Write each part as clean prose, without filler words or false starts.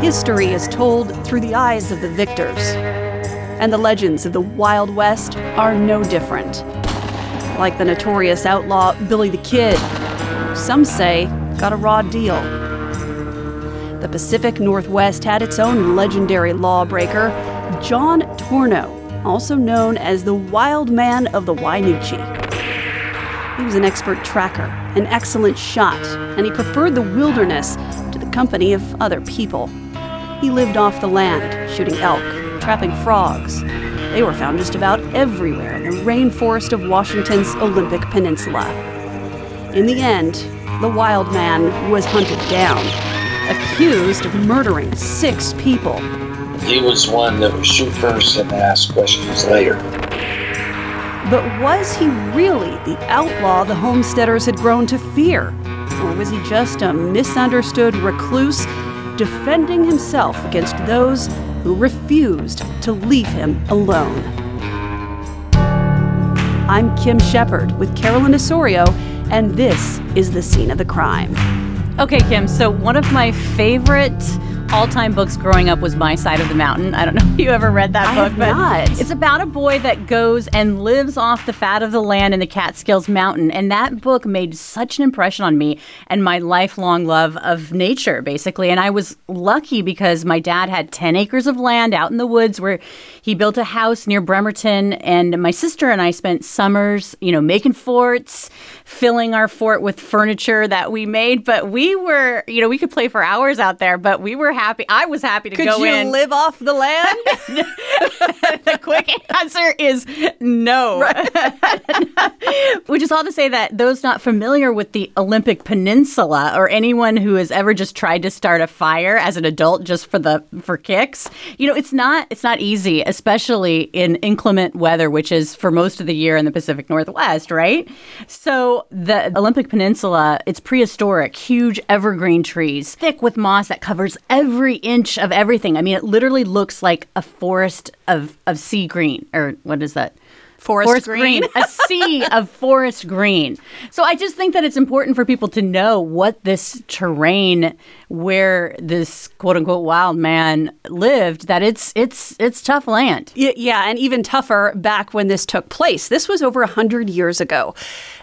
History is told through the eyes of the victors. And the legends of the Wild West are no different. Like the notorious outlaw Billy the Kid, who some say got a raw deal. The Pacific Northwest had its own legendary lawbreaker, John Tornow, also known as the Wildman of the Wynoochee. He was an expert tracker, an excellent shot, and he preferred the wilderness to the company of other people. He lived off the land, shooting elk, trapping frogs. They were found just about everywhere in the rainforest of Washington's Olympic Peninsula. In the end, the wild man was hunted down, accused of murdering 6 people. He was one that would shoot first and ask questions later. But was he really the outlaw the homesteaders had grown to fear? Or was he just a misunderstood recluse defending himself against those who refused to leave him alone? I'm Kim Shepard with Carolyn Osorio, and this is The Scene of the Crime. Okay, Kim, so one of my favorite all-time books growing up was My Side of the Mountain. I don't know if you ever read that book, but not. It's about a boy that goes and lives off the fat of the land in the Catskills Mountain. And that book made such an impression on me and my lifelong love of nature, basically. And I was lucky because my dad had 10 acres of land out in the woods where he built a house near Bremerton. And my sister and I spent summers, making forts, filling our fort with furniture that we made. But we were, we could play for hours out there, but we were happy. I was happy to go in. Could you live off the land? The quick answer is no. Right. Which is all to say that those not familiar with the Olympic Peninsula, or anyone who has ever just tried to start a fire as an adult just for kicks, it's not easy, especially in inclement weather, which is for most of the year in the Pacific Northwest, right? So the Olympic Peninsula, it's prehistoric, huge evergreen trees, thick with moss that covers everything. Every inch of everything. It literally looks like a forest of sea green. Or what is that? Forest green. A sea of forest green. So I just think that it's important for people to know what this terrain where this quote-unquote wild man lived, that it's tough land. Yeah, and even tougher back when this took place. This was over 100 years ago.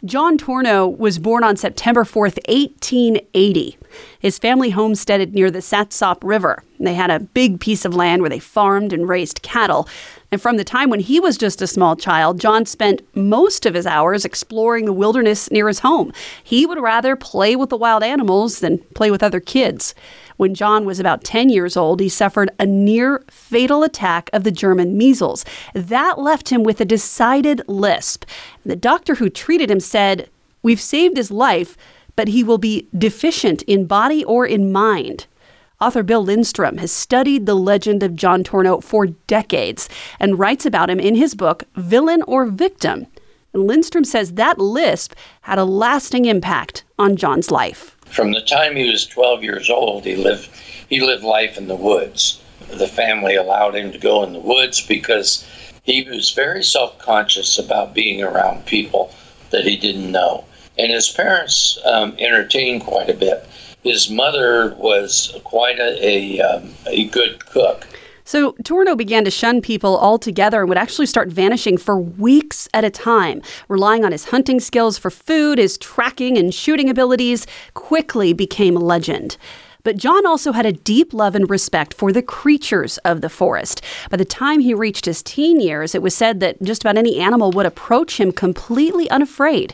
John Tornow was born on September 4th, 1880. His family homesteaded near the Satsop River. They had a big piece of land where they farmed and raised cattle. And from the time when he was just a small child, John spent most of his hours exploring the wilderness near his home. He would rather play with the wild animals than play with other kids. When John was about 10 years old, he suffered a near-fatal attack of the German measles. That left him with a decided lisp. The doctor who treated him said, "We've saved his life, but he will be deficient in body or in mind." Author Bill Lindstrom has studied the legend of John Tornow for decades and writes about him in his book, Villain or Victim? And Lindstrom says that lisp had a lasting impact on John's life. From the time he was 12 years old, he lived life in the woods. The family allowed him to go in the woods because he was very self-conscious about being around people that he didn't know. And his parents entertained quite a bit. His mother was quite a good cook. So Tornow began to shun people altogether and would actually start vanishing for weeks at a time, relying on his hunting skills for food. His tracking and shooting abilities quickly became a legend. But John also had a deep love and respect for the creatures of the forest. By the time he reached his teen years, it was said that just about any animal would approach him completely unafraid.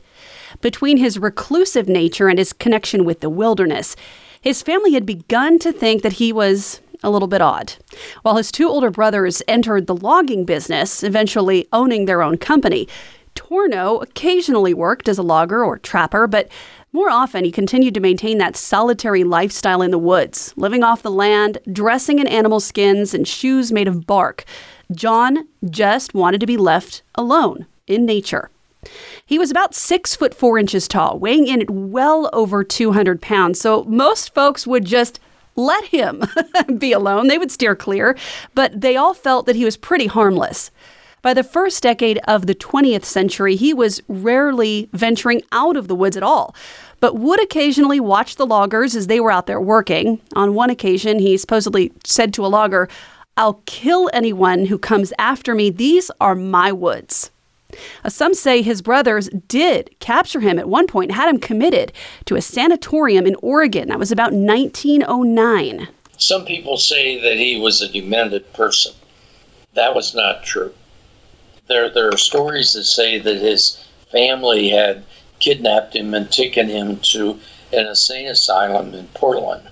Between his reclusive nature and his connection with the wilderness, his family had begun to think that he was a little bit odd. While his 2 older brothers entered the logging business, eventually owning their own company, Tornow occasionally worked as a logger or trapper, but more often he continued to maintain that solitary lifestyle in the woods, living off the land, dressing in animal skins and shoes made of bark. John just wanted to be left alone in nature. He was about 6'4" tall, weighing in at well over 200 pounds. So most folks would just let him be alone. They would steer clear, but they all felt that he was pretty harmless. By the first decade of the 20th century, he was rarely venturing out of the woods at all, but would occasionally watch the loggers as they were out there working. On one occasion, he supposedly said to a logger, "I'll kill anyone who comes after me. These are my woods." Some say his brothers did capture him at one point, had him committed to a sanatorium in Oregon. That was about 1909. Some people say that he was a demented person. That was not true. There are stories that say that his family had kidnapped him and taken him to an insane asylum in Portland.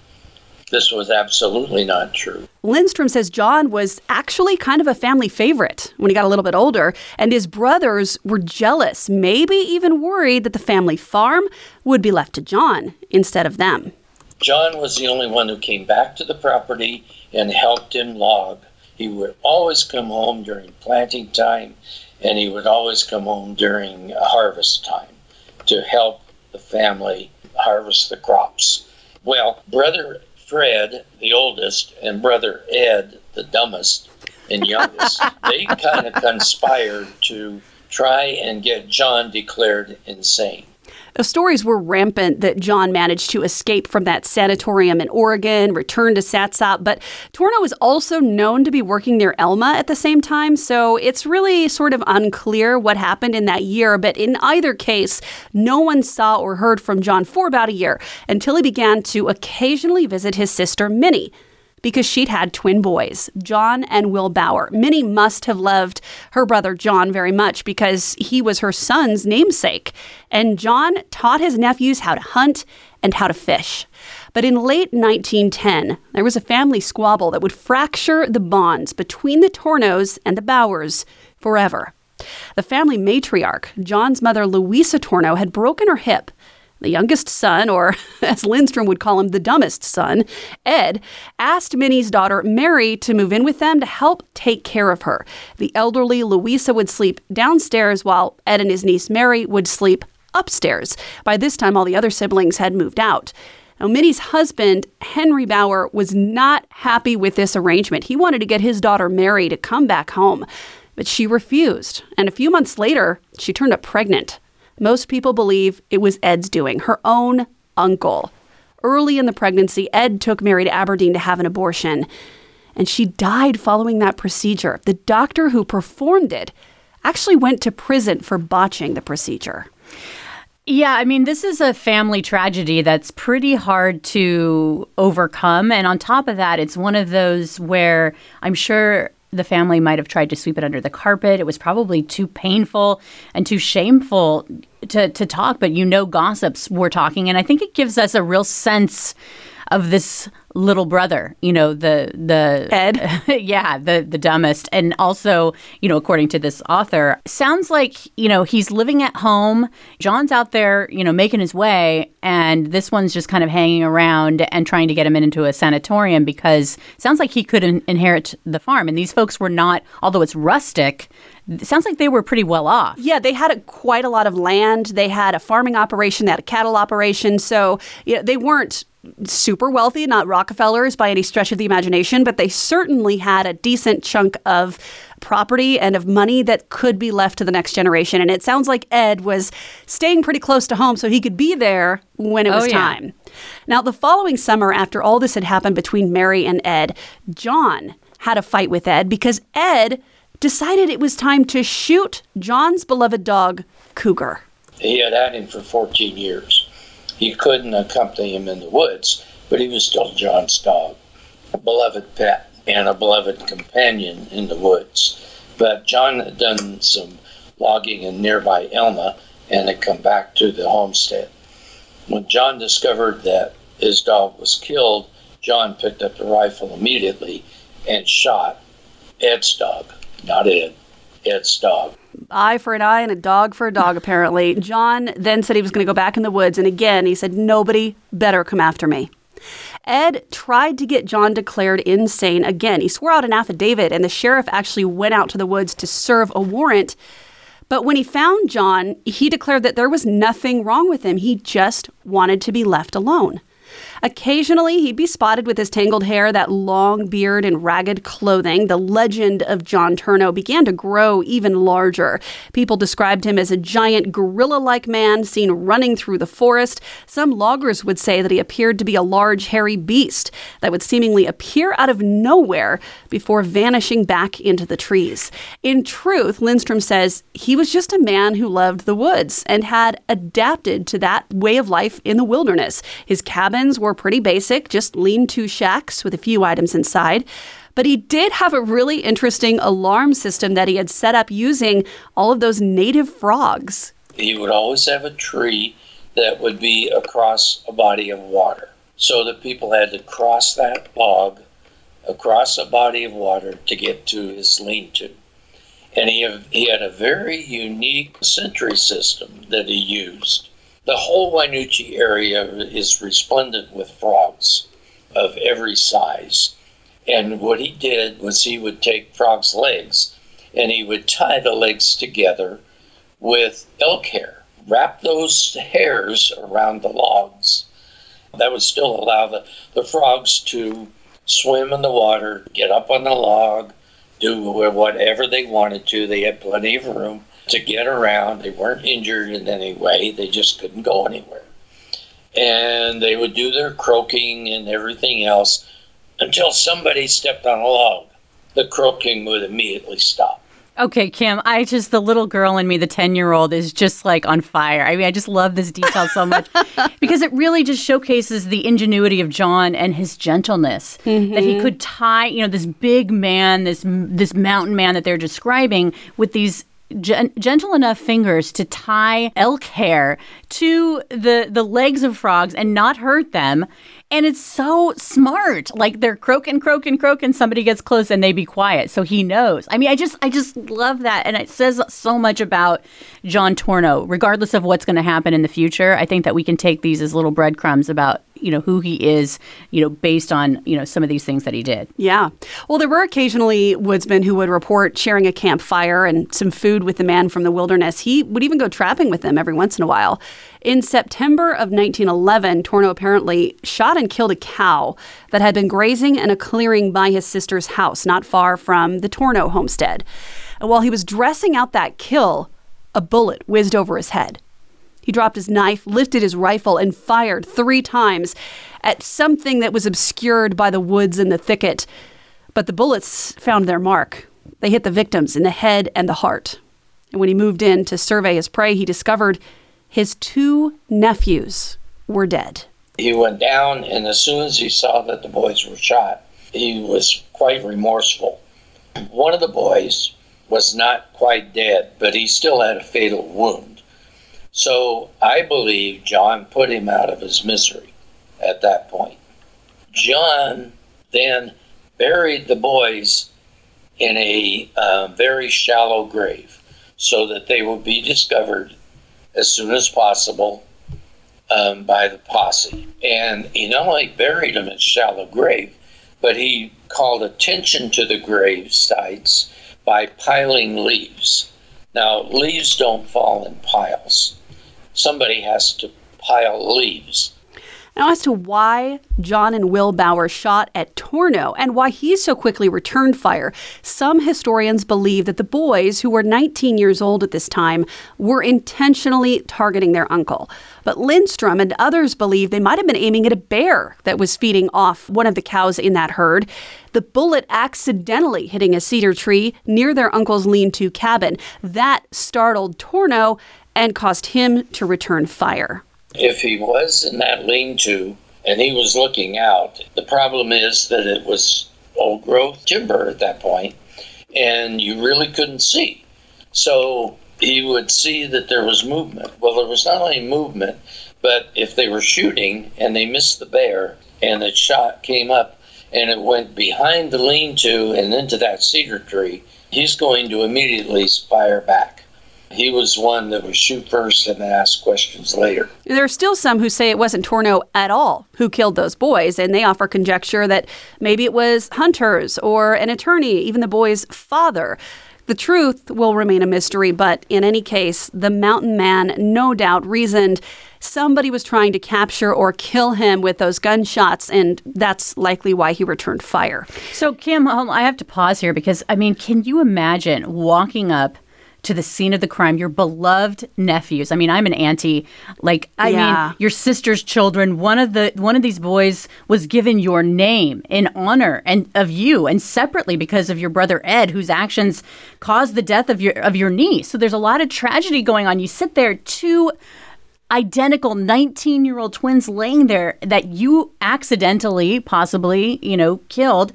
This was absolutely not true. Lindstrom says John was actually kind of a family favorite when he got a little bit older, and his brothers were jealous, maybe even worried that the family farm would be left to John instead of them. John was the only one who came back to the property and helped him log. He would always come home during planting time, and he would always come home during harvest time to help the family harvest the crops. Well, brother Fred, the oldest, and brother Ed, the dumbest and youngest, they kind of conspired to try and get John declared insane. The stories were rampant that John managed to escape from that sanatorium in Oregon, return to Satsop, but Tornow is also known to be working near Elma at the same time, so it's really sort of unclear what happened in that year, but in either case, no one saw or heard from John for about a year until he began to occasionally visit his sister Minnie, because she'd had twin boys, John and Will Bauer. Minnie must have loved her brother John very much because he was her son's namesake. And John taught his nephews how to hunt and how to fish. But in late 1910, there was a family squabble that would fracture the bonds between the Tornows and the Bauers forever. The family matriarch, John's mother Louisa Tornow, had broken her hip. The youngest son, or as Lindstrom would call him, the dumbest son, Ed, asked Minnie's daughter, Mary, to move in with them to help take care of her. The elderly Louisa would sleep downstairs while Ed and his niece, Mary, would sleep upstairs. By this time, all the other siblings had moved out. Now, Minnie's husband, Henry Bauer, was not happy with this arrangement. He wanted to get his daughter, Mary, to come back home, but she refused. And a few months later, she turned up pregnant. Most people believe it was Ed's doing, her own uncle. Early in the pregnancy, Ed took Mary to Aberdeen to have an abortion, and she died following that procedure. The doctor who performed it actually went to prison for botching the procedure. Yeah, I mean, this is a family tragedy that's pretty hard to overcome. And on top of that, it's one of those where I'm sure the family might have tried to sweep it under the carpet. It was probably too painful and too shameful to talk, but gossips were talking. And I think it gives us a real sense of this little brother, the Ed. Yeah, the dumbest. And also, according to this author, sounds like, he's living at home. John's out there, making his way. And this one's just kind of hanging around and trying to get him into a sanatorium because it sounds like he could inherit the farm. And these folks were not, although it's rustic, it sounds like they were pretty well off. Yeah, they had quite a lot of land. They had a farming operation, they had a cattle operation. So they weren't super wealthy, not Rockefellers by any stretch of the imagination, but they certainly had a decent chunk of property and of money that could be left to the next generation. And it sounds like Ed was staying pretty close to home so he could be there when it was time. Now, the following summer, after all this had happened between Mary and Ed, John had a fight with Ed because Ed decided it was time to shoot John's beloved dog, Cougar. He had him for 14 years. He couldn't accompany him in the woods, but he was still John's dog, a beloved pet and a beloved companion in the woods. But John had done some logging in nearby Elma and had come back to the homestead. When John discovered that his dog was killed, John picked up the rifle immediately and shot Ed's dog, not Ed, Ed's dog. Eye for an eye and a dog for a dog, apparently. John then said he was going to go back in the woods. And again, he said, nobody better come after me. Ed tried to get John declared insane again. He swore out an affidavit, and the sheriff actually went out to the woods to serve a warrant. But when he found John, he declared that there was nothing wrong with him. He just wanted to be left alone. Occasionally, he'd be spotted with his tangled hair, that long beard, and ragged clothing. The legend of John Tornow began to grow even larger. People described him as a giant gorilla-like man seen running through the forest. Some loggers would say that he appeared to be a large, hairy beast that would seemingly appear out of nowhere before vanishing back into the trees. In truth, Lindstrom says he was just a man who loved the woods and had adapted to that way of life in the wilderness. His cabins were pretty basic, just lean-to shacks with a few items inside. But he did have a really interesting alarm system that he had set up using all of those native frogs. He would always have a tree that would be across a body of water. So the people had to cross that log across a body of water to get to his lean-to. And he had a very unique sentry system that he used. The whole Wynoochee area is resplendent with frogs of every size. And what he did was he would take frogs' legs and he would tie the legs together with elk hair, wrap those hairs around the logs. That would still allow the frogs to swim in the water, get up on the log, do whatever they wanted to. They had plenty of room to get around. They weren't injured in any way. They just couldn't go anywhere. And they would do their croaking and everything else until somebody stepped on a log. The croaking would immediately stop. Okay, Kim, the little girl in me, the 10-year-old, is just like on fire. I mean, I just love this detail so much because it really just showcases the ingenuity of John and his gentleness, that he could tie, this big man, this mountain man that they're describing with these gentle enough fingers to tie elk hair to the legs of frogs and not hurt them. And it's so smart. Like they're croaking, somebody gets close and they be quiet. So he knows. I mean, I just love that. And it says so much about John Tornow, regardless of what's going to happen in the future. I think that we can take these as little breadcrumbs about, who he is, based on, some of these things that he did. Yeah. Well, there were occasionally woodsmen who would report sharing a campfire and some food with the man from the wilderness. He would even go trapping with them every once in a while. In September of 1911, Tornow apparently shot and killed a cow that had been grazing in a clearing by his sister's house, not far from the Tornow homestead. And while he was dressing out that kill, a bullet whizzed over his head. He dropped his knife, lifted his rifle, and fired 3 times at something that was obscured by the woods and the thicket. But the bullets found their mark. They hit the victims in the head and the heart. And when he moved in to survey his prey, he discovered his 2 nephews were dead. He went down, and as soon as he saw that the boys were shot, he was quite remorseful. One of the boys was not quite dead, but he still had a fatal wound. So I believe John put him out of his misery at that point. John then buried the boys in a very shallow grave so that they would be discovered as soon as possible by the posse. And he not only buried them in a shallow grave, but he called attention to the grave sites by piling leaves. Now, leaves don't fall in piles. Somebody has to pile leaves. Now, as to why John and Will Bauer shot at Tornow and why he so quickly returned fire, some historians believe that the boys, who were 19 years old at this time, were intentionally targeting their uncle. But Lindstrom and others believe they might have been aiming at a bear that was feeding off one of the cows in that herd, the bullet accidentally hitting a cedar tree near their uncle's lean-to cabin. That startled Tornow and caused him to return fire. If he was in that lean-to and he was looking out, the problem is that it was old-growth timber at that point, and you really couldn't see. So he would see that there was movement. Well, there was not only movement, but if they were shooting and they missed the bear and the shot came up and it went behind the lean-to and into that cedar tree, he's going to immediately fire back. He was one that would shoot first and then ask questions later. There are still some who say it wasn't Tornow at all who killed those boys, and they offer conjecture that maybe it was hunters or an attorney, even the boy's father. The truth will remain a mystery, but in any case, the mountain man no doubt reasoned somebody was trying to capture or kill him with those gunshots, and that's likely why he returned fire. So, Kim, I have to pause here because, I mean, can you imagine walking up to the scene of the crime, your beloved nephews? I mean, I'm an auntie. Like, I mean, your sister's children. One of these boys was given your name in honor and of you, and separately because of your brother Ed, whose actions caused the death of your niece. So there's a lot of tragedy going on. You sit there, two identical 19-year-old twins laying there that you accidentally, possibly, killed.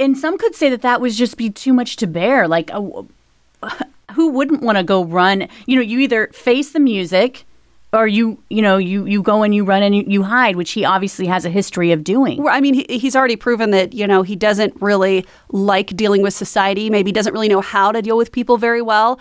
And some could say that was just be too much to bear. Like, who wouldn't want to go run? You either face the music or you go and you run and you hide, which he obviously has a history of doing. Well, I mean, he's already proven that, he doesn't really like dealing with society. Maybe he doesn't really know how to deal with people very well.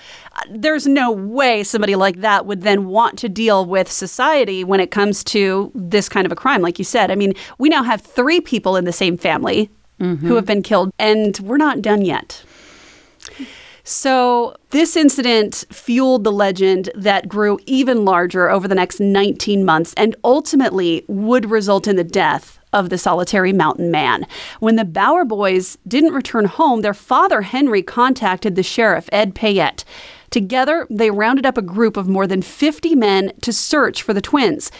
There's no way somebody like that would then want to deal with society when it comes to this kind of a crime, like you said. I mean, we now have 3 people in the same family who have been killed, and we're not done yet. So this incident fueled the legend that grew even larger over the next 19 months and ultimately would result in the death of the solitary mountain man. When the Bauer boys didn't return home, their father, Henry, contacted the sheriff, Ed Payette. Together, they rounded up a group of more than 50 men to search for the twins.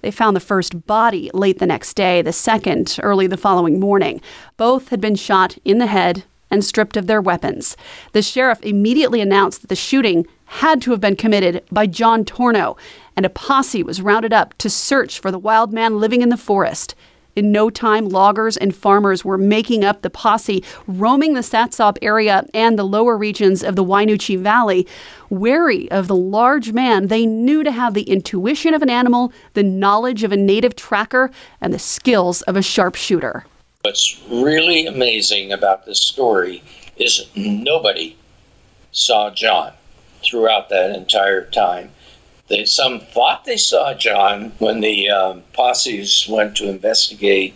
They found the first body late the next day, the second early the following morning. Both had been shot in the head and stripped of their weapons. The sheriff immediately announced that the shooting had to have been committed by John Tornow, and a posse was rounded up to search for the wild man living in the forest. In no time, loggers and farmers were making up the posse, roaming the Satsop area and the lower regions of the Wynoochee Valley. Wary of the large man, they knew to have the intuition of an animal, the knowledge of a native tracker, and the skills of a sharpshooter. What's really amazing about this story is nobody saw John throughout that entire time. Some thought they saw John when the posses went to investigate,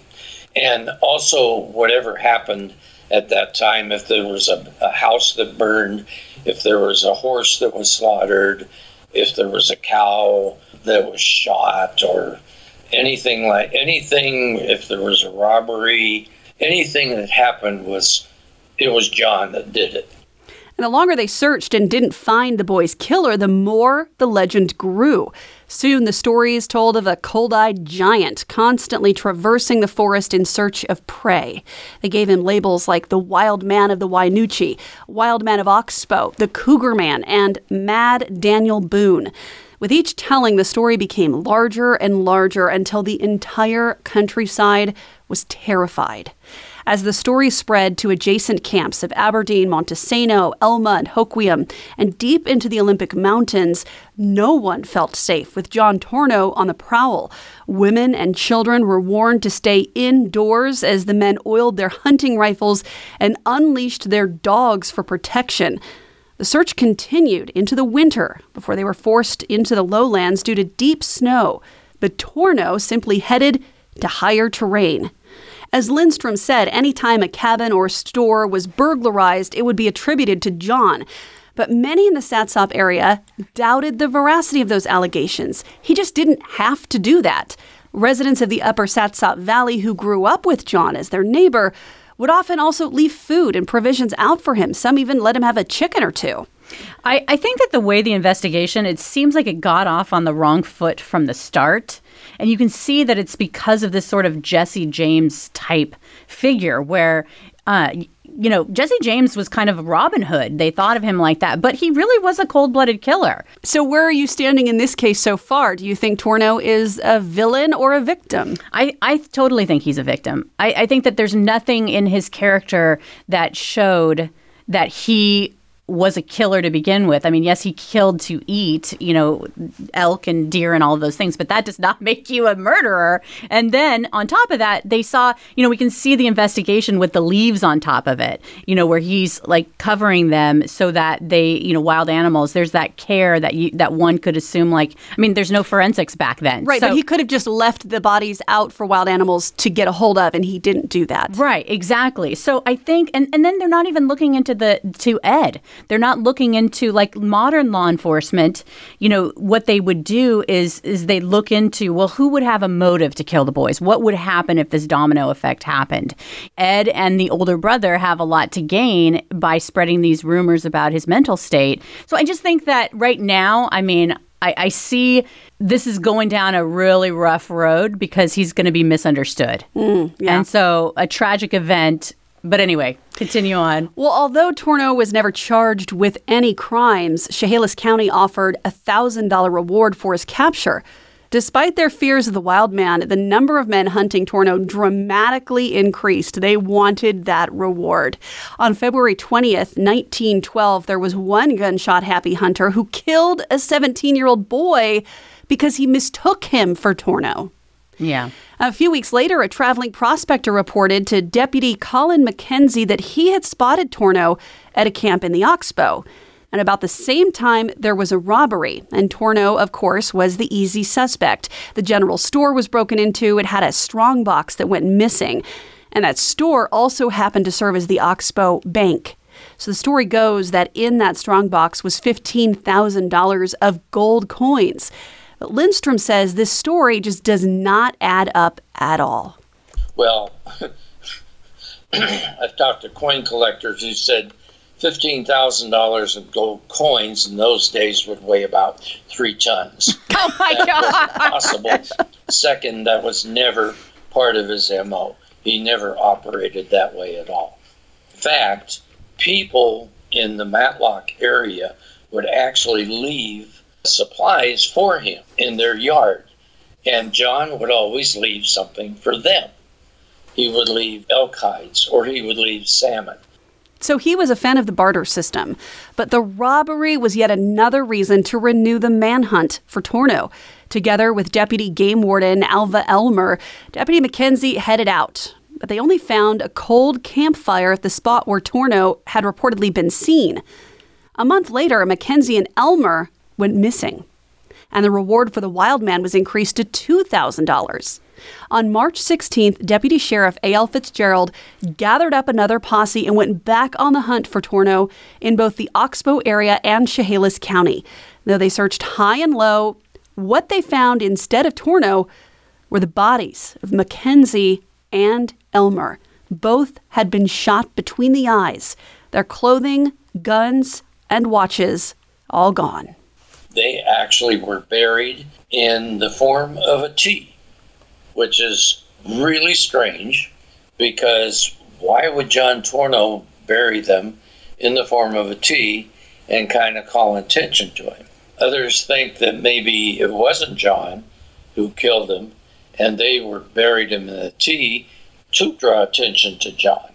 and also whatever happened at that time, if there was a house that burned, if there was a horse that was slaughtered, if there was a cow that was shot, or anything, if there was a robbery, anything that happened, it was John that did it. And the longer they searched and didn't find the boy's killer, the more the legend grew. Soon, the story is told of a cold-eyed giant constantly traversing the forest in search of prey. They gave him labels like the Wild Man of the Wynoochee, Wild Man of Oxbow, the Cougar Man, and Mad Daniel Boone. With each telling, the story became larger and larger until the entire countryside was terrified. As the story spread to adjacent camps of Aberdeen, Montesano, Elma, and Hoquiam, and deep into the Olympic Mountains, no one felt safe with John Tornow on the prowl. Women and children were warned to stay indoors as the men oiled their hunting rifles and unleashed their dogs for protection. The search continued into the winter before they were forced into the lowlands due to deep snow, but Tornow simply headed to higher terrain. As Lindstrom said, any time a cabin or store was burglarized, it would be attributed to John. But many in the Satsop area doubted the veracity of those allegations. He just didn't have to do that. Residents of the upper Satsop Valley who grew up with John as their neighbor would often also leave food and provisions out for him. Some even let him have a chicken or two. I think that the way the investigation, it seems like it got off on the wrong foot from the start. And you can see that it's because of this sort of Jesse James type figure where, Jesse James was kind of Robin Hood. They thought of him like that, but he really was a cold-blooded killer. So where are you standing in this case so far? Do you think Tornow is a villain or a victim? I totally think he's a victim. I think that there's nothing in his character that showed that he was a killer to begin with. I mean, yes, he killed to eat, elk and deer and all of those things, but that does not make you a murderer. And then on top of that, they saw, we can see the investigation with the leaves on top of it, where he's like covering them so that they, wild animals, there's that care that one could assume, like, I mean, there's no forensics back then. Right, so, but he could have just left the bodies out for wild animals to get a hold of, and he didn't do that. Right, exactly. So I think, and then they're not even looking into to Ed. They're not looking into, like modern law enforcement, you know, what they would do is they look into, well, who would have a motive to kill the boys? What would happen if this domino effect happened? Ed and the older brother have a lot to gain by spreading these rumors about his mental state. So I just think that right now, I mean, I see this is going down a really rough road because he's going to be misunderstood. Yeah. And so a tragic event. But anyway, continue on. Well, although Tornow was never charged with any crimes, Chehalis County offered a $1,000 reward for his capture. Despite their fears of the wild man, the number of men hunting Tornow dramatically increased. They wanted that reward. On February 20th, 1912, there was one gunshot-happy hunter who killed a 17-year-old boy because he mistook him for Tornow. Yeah. A few weeks later, a traveling prospector reported to Deputy Colin McKenzie that he had spotted Tornow at a camp in the Oxbow. And about the same time, there was a robbery. And Tornow, of course, was the easy suspect. The general store was broken into. It had a strongbox that went missing. And that store also happened to serve as the Oxbow Bank. So the story goes that in that strongbox was $15,000 of gold coins. But Lindstrom says this story just does not add up at all. Well, I've talked to coin collectors who said, $15,000 of gold coins in those days would weigh about 3 tons. Oh, my God. That wasn't possible. Second, that was never part of his M.O. He never operated that way at all. In fact, people in the Matlock area would actually leave supplies for him in their yard, and John would always leave something for them. He would leave elk hides, or he would leave salmon. So he was a fan of the barter system, but the robbery was yet another reason to renew the manhunt for Tornow. Together with Deputy Game Warden Alva Elmer, Deputy McKenzie headed out, but they only found a cold campfire at the spot where Tornow had reportedly been seen. A month later, McKenzie and Elmer went missing, and the reward for the wild man was increased to $2,000. On March 16th, Deputy Sheriff A.L. Fitzgerald gathered up another posse and went back on the hunt for Tornow in both the Oxbow area and Chehalis County. Though they searched high and low, what they found instead of Tornow were the bodies of McKenzie and Elmer. Both had been shot between the eyes. Their clothing, guns, and watches all gone. They actually were buried in the form of a T, which is really strange, because why would John Tornow bury them in the form of a T and kind of call attention to him? Others think that maybe it wasn't John who killed them, and they were buried him in a T to draw attention to John.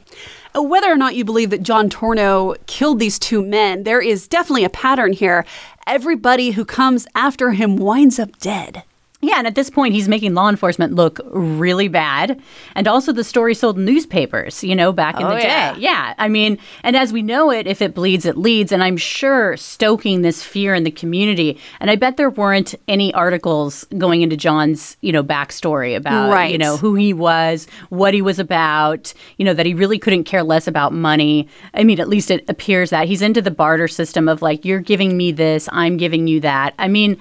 Whether or not you believe that John Tornow killed these two men, there is definitely a pattern here. Everybody who comes after him winds up dead. Yeah, and at this point, he's making law enforcement look really bad. And also the story sold newspapers, you know, back in the day. Yeah, I mean, and as we know it, if it bleeds, it leads. And I'm sure stoking this fear in the community. And I bet there weren't any articles going into John's, you know, backstory about, you know, who he was, what he was about, you know, that he really couldn't care less about money. I mean, at least it appears that he's into the barter system of like, you're giving me this, I'm giving you that. I mean,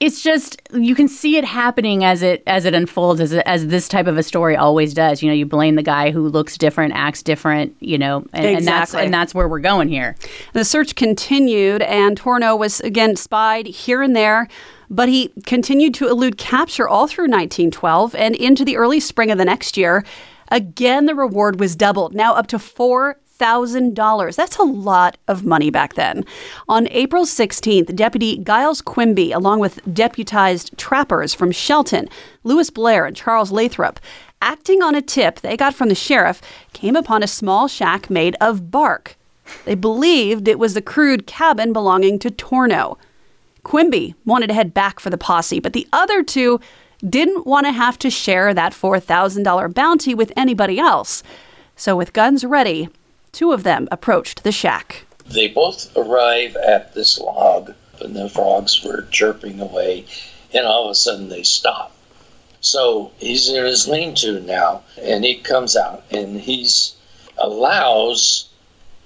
it's just, you can see it happening as it unfolds, as this type of a story always does. You know, you blame the guy who looks different, acts different, you know, and that's where we're going here. The search continued, and Tornow was, again, spied here and there, but he continued to elude capture all through 1912 and into the early spring of the next year. Again, the reward was doubled, now up to $4,000. That's a lot of money back then. On April 16th, Deputy Giles Quimby, along with deputized trappers from Shelton, Lewis Blair, and Charles Lathrop, acting on a tip they got from the sheriff, came upon a small shack made of bark. They believed it was the crude cabin belonging to Tornow. Quimby wanted to head back for the posse, but the other two didn't want to have to share that $4,000 bounty with anybody else. So with guns ready, two of them approached the shack. They both arrive at this log, and the frogs were chirping away, and all of a sudden they stop. So he's in his lean-to now, and he comes out, and he allows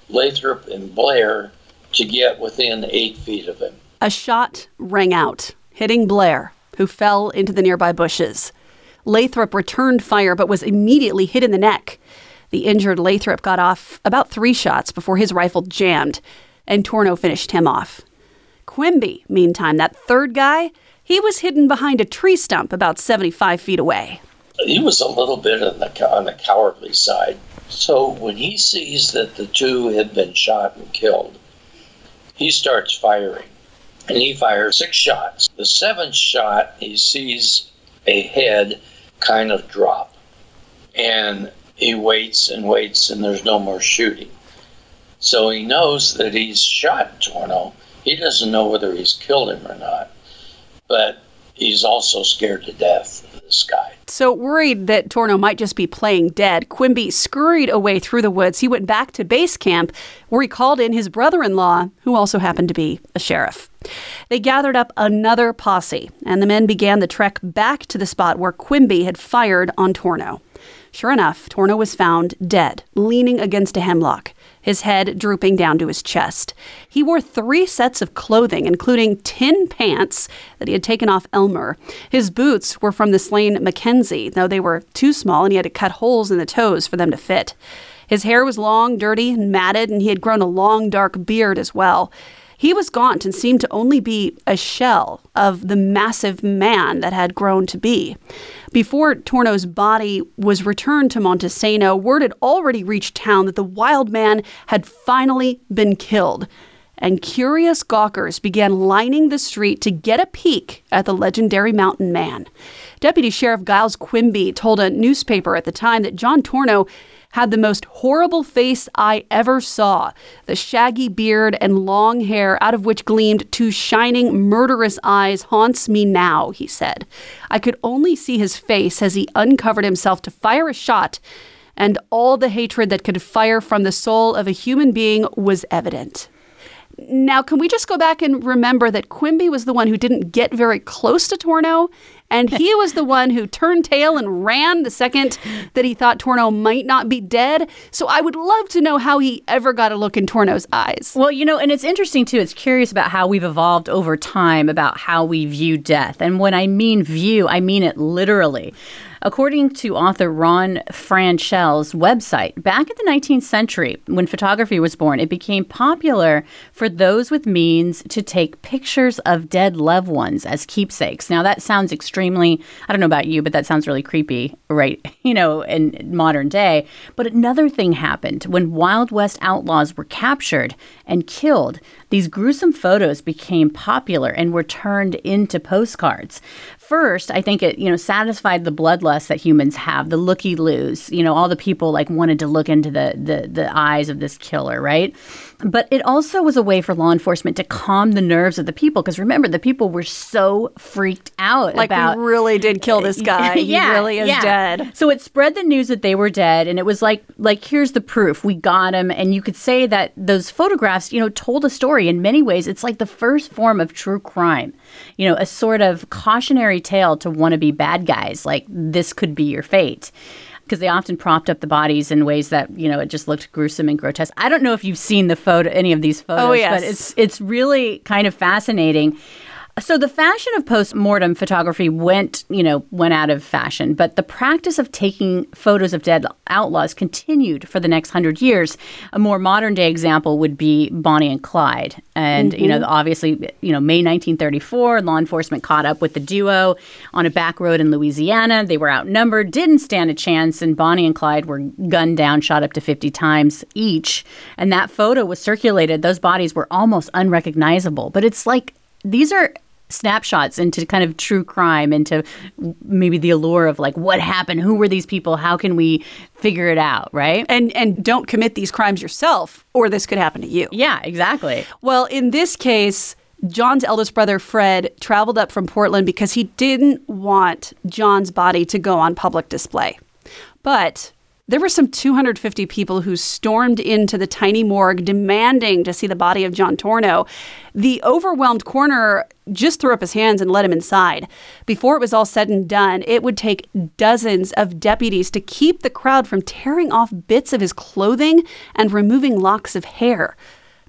Lathrop and Blair to get within 8 feet of him. A shot rang out, hitting Blair, who fell into the nearby bushes. Lathrop returned fire, but was immediately hit in the neck. The injured Lathrop got off about 3 shots before his rifle jammed, and Tornow finished him off. Quimby, meantime, that third guy, he was hidden behind a tree stump about 75 feet away. He was a little bit on the cowardly side. So when he sees that the two had been shot and killed, he starts firing. And he fires 6 shots. The 7th shot, he sees a head kind of drop. And he waits and waits, and there's no more shooting. So he knows that he's shot Tornow. He doesn't know whether he's killed him or not. But he's also scared to death of this guy. So worried that Tornow might just be playing dead, Quimby scurried away through the woods. He went back to base camp, where he called in his brother-in-law, who also happened to be a sheriff. They gathered up another posse, and the men began the trek back to the spot where Quimby had fired on Tornow. Sure enough, Tornow was found dead, leaning against a hemlock, his head drooping down to his chest. He wore 3 sets of clothing, including tin pants that he had taken off Elmer. His boots were from the slain McKenzie, though they were too small and he had to cut holes in the toes for them to fit. His hair was long, dirty, and matted, and he had grown a long, dark beard as well. He was gaunt and seemed to only be a shell of the massive man that had grown to be. Before Tornow's body was returned to Montesano, word had already reached town that the wild man had finally been killed, and curious gawkers began lining the street to get a peek at the legendary mountain man. Deputy Sheriff Giles Quimby told a newspaper at the time that John Tornow had the most horrible face I ever saw, the shaggy beard and long hair out of which gleamed 2 shining, murderous eyes haunts me now, he said. I could only see his face as he uncovered himself to fire a shot, and all the hatred that could fire from the soul of a human being was evident. Now, can we just go back and remember that Quimby was the one who didn't get very close to Tornow, and he was the one who turned tail and ran the second that he thought Tornow might not be dead. So I would love to know how he ever got a look in Tornow's eyes. Well, you know, and it's interesting, too. It's curious about how we've evolved over time about how we view death. And when I mean view, I mean it literally. According to author Ron Franchell's website, back in the 19th century, when photography was born, it became popular for those with means to take pictures of dead loved ones as keepsakes. Now, that sounds extremely, I don't know about you, but that sounds really creepy, right, you know, in modern day. But another thing happened. When Wild West outlaws were captured and killed, these gruesome photos became popular and were turned into postcards. First, I think it, you know, satisfied the bloodlust that humans have, the looky-loos. You know, all the people, like, wanted to look into the eyes of this killer, right? But it also was a way for law enforcement to calm the nerves of the people. Because remember, the people were so freaked out about... Like, we really did kill this guy. Yeah, he really is dead. So it spread the news that they were dead. And it was like, here's the proof. We got him. And you could say that those photographs, you know, told a story. In many ways, it's like the first form of true crime. You know, a sort of cautionary tale to wannabe bad guys, like, this could be your fate, because they often propped up the bodies in ways that, you know, it just looked gruesome and grotesque. I don't know if you've seen the photo, any of these photos, but it's really kind of fascinating. So the fashion of post-mortem photography went out of fashion, but the practice of taking photos of dead outlaws continued for the next 100 years. A more modern-day example would be Bonnie and Clyde. And, you know, obviously, you know, May 1934, law enforcement caught up with the duo on a back road in Louisiana. They were outnumbered, didn't stand a chance, and Bonnie and Clyde were gunned down, shot up to 50 times each. And that photo was circulated. Those bodies were almost unrecognizable. But it's like, these are snapshots into kind of true crime, into maybe the allure of, like, what happened, who were these people, how can we figure it out, right? And don't commit these crimes yourself, or this could happen to you. Yeah, exactly. Well, in this case, John's eldest brother, Fred, traveled up from Portland because he didn't want John's body to go on public display. But there were some 250 people who stormed into the tiny morgue demanding to see the body of John Tornow. The overwhelmed coroner just threw up his hands and let him inside. Before it was all said and done, it would take dozens of deputies to keep the crowd from tearing off bits of his clothing and removing locks of hair.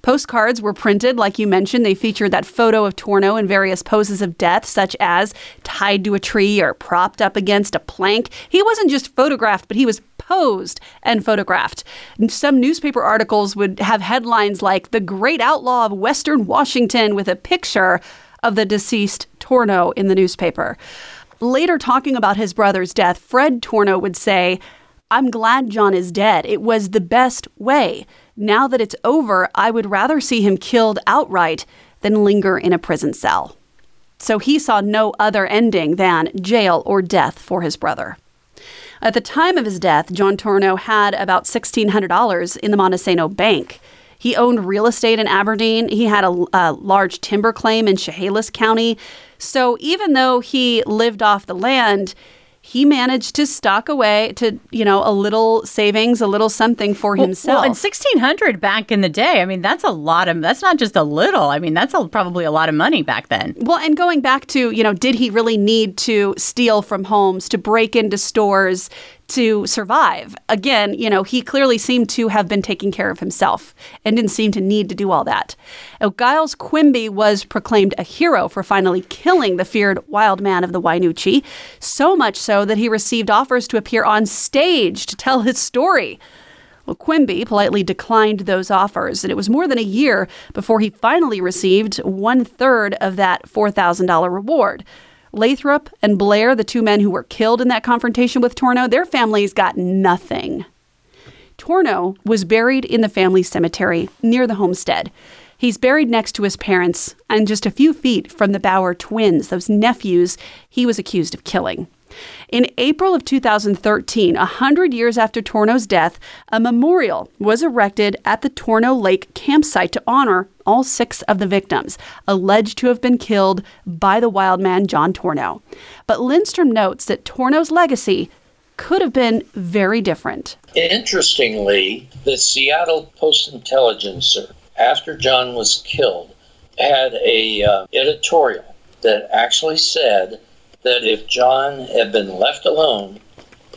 Postcards were printed, like you mentioned. They featured that photo of Tornow in various poses of death, such as tied to a tree or propped up against a plank. He wasn't just photographed, but he was posed and photographed. Some newspaper articles would have headlines like "The Great Outlaw of Western Washington," with a picture of the deceased Tornow in the newspaper. Later, talking about his brother's death, Fred Tornow would say, "I'm glad John is dead. It was the best way. Now that it's over, I would rather see him killed outright than linger in a prison cell." So he saw no other ending than jail or death for his brother. At the time of his death, John Tornow had about $1,600 in the Montesano Bank. He owned real estate in Aberdeen. He had a large timber claim in Chehalis County. So even though he lived off the land, he managed to stock away to, you know, a little savings, a little something for himself. Well, and $1,600 back in the day, I mean, that's a lot of, that's not just a little. I mean, that's probably a lot of money back then. Well, and going back to, you know, did he really need to steal from homes, to break into stores, to survive? Again, you know, he clearly seemed to have been taking care of himself and didn't seem to need to do all that. Now, Giles Quimby was proclaimed a hero for finally killing the feared wild man of the Wynoochee, so much so that he received offers to appear on stage to tell his story. Well, Quimby politely declined those offers, and it was more than a year before he finally received 1/3 of that $4,000 reward. Lathrop and Blair, the two men who were killed in that confrontation with Tornow, their families got nothing. Tornow was buried in the family cemetery near the homestead. He's buried next to his parents and just a few feet from the Bauer twins, those nephews he was accused of killing. In April of 2013, 100 years after Tornow's death, a memorial was erected at the Tornow Lake campsite to honor all 6 of the victims, alleged to have been killed by the wild man John Tornow. But Lindstrom notes that Tornow's legacy could have been very different. Interestingly, the Seattle Post-Intelligencer, after John was killed, had an editorial that actually said that if John had been left alone,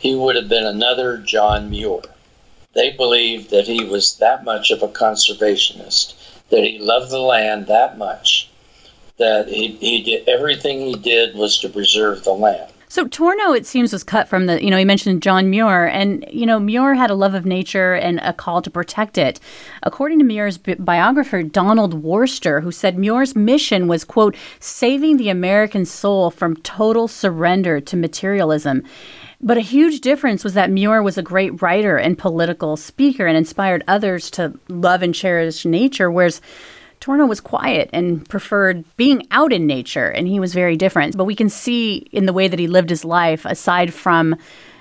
he would have been another John Muir. They believed that he was that much of a conservationist, that he loved the land that much, that he did everything he did was to preserve the land. So Tornow, it seems, was cut from the, you know, he mentioned John Muir, and, you know, Muir had a love of nature and a call to protect it. According to Muir's biographer, Donald Worcester, who said Muir's mission was, quote, saving the American soul from total surrender to materialism. But a huge difference was that Muir was a great writer and political speaker and inspired others to love and cherish nature, whereas Tornow was quiet and preferred being out in nature, and he was very different. But we can see in the way that he lived his life, aside from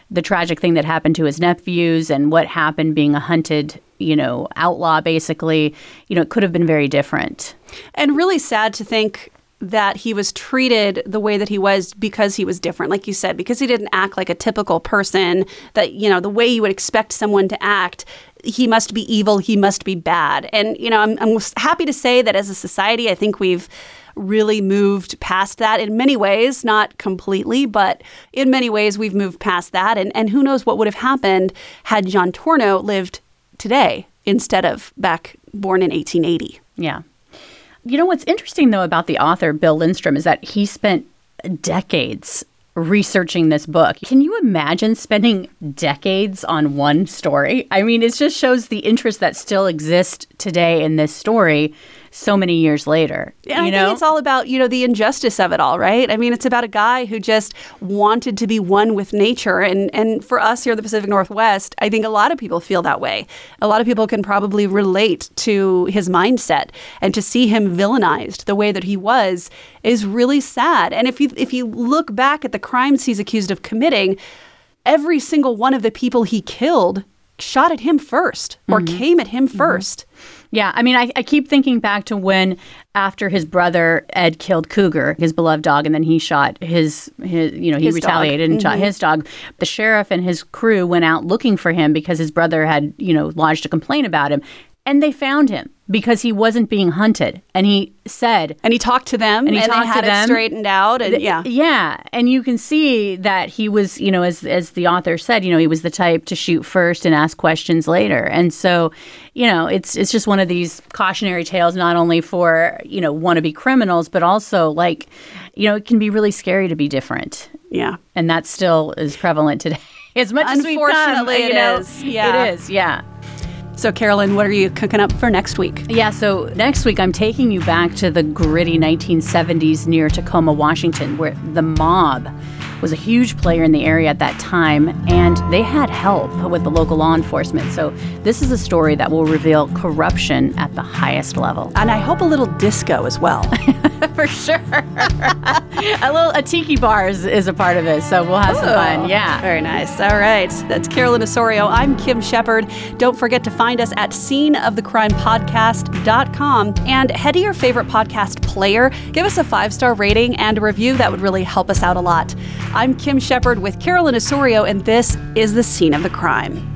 the tragic thing that happened to his nephews and what happened being a hunted, you know, outlaw, basically, you know, it could have been very different. And really sad to think that he was treated the way that he was because he was different, like you said, because he didn't act like a typical person that, you know, the way you would expect someone to act. He must be evil, he must be bad. And, you know, I'm happy to say that as a society, I think we've really moved past that in many ways, not completely, but in many ways we've moved past that. And who knows what would have happened had John Tornow lived today instead of back born in 1880. Yeah. You know, what's interesting, though, about the author, Bill Lindstrom, is that he spent decades researching this book. Can you imagine spending decades on one story? I mean, it just shows the interest that still exists today in this story so many years later. And I think it's all about, you know, the injustice of it all, right? I mean, it's about a guy who just wanted to be one with nature. And for us here in the Pacific Northwest, I think a lot of people feel that way. A lot of people can probably relate to his mindset, and to see him villainized the way that he was is really sad. And if you look back at the crimes he's accused of committing, every single one of the people he killed shot at him first, or came at him first. Yeah, I mean, I keep thinking back to when, after his brother Ed killed Cougar, his beloved dog, and then he shot his retaliated dog. And shot his dog. The sheriff and his crew went out looking for him because his brother had, you know, lodged a complaint about him. And they found him because he wasn't being hunted. And he said... And he talked to them. And they had it straightened out. And, yeah. And you can see that he was, you know, as the author said, you know, he was the type to shoot first and ask questions later. And so, you know, it's just one of these cautionary tales, not only for, you know, wannabe criminals, but also like, you know, it can be really scary to be different. Yeah. And that still is prevalent today. As much as we've done, you know, it is. So, Carolyn, what are you cooking up for next week? Yeah, so next week I'm taking you back to the gritty 1970s near Tacoma, Washington, where the mob was a huge player in the area at that time, and they had help with the local law enforcement. So this is a story that will reveal corruption at the highest level. And I hope a little disco as well. For sure. A tiki bar is a part of it, so we'll have some fun. Yeah. Very nice. All right. That's Carolyn Osorio. I'm Kim Shepard. Don't forget to find us at sceneofthecrimepodcast.com and head to your favorite podcast player. Give us a 5-star rating and a review. That would really help us out a lot. I'm Kim Shepard with Carolyn Osorio, and this is The Scene of the Crime.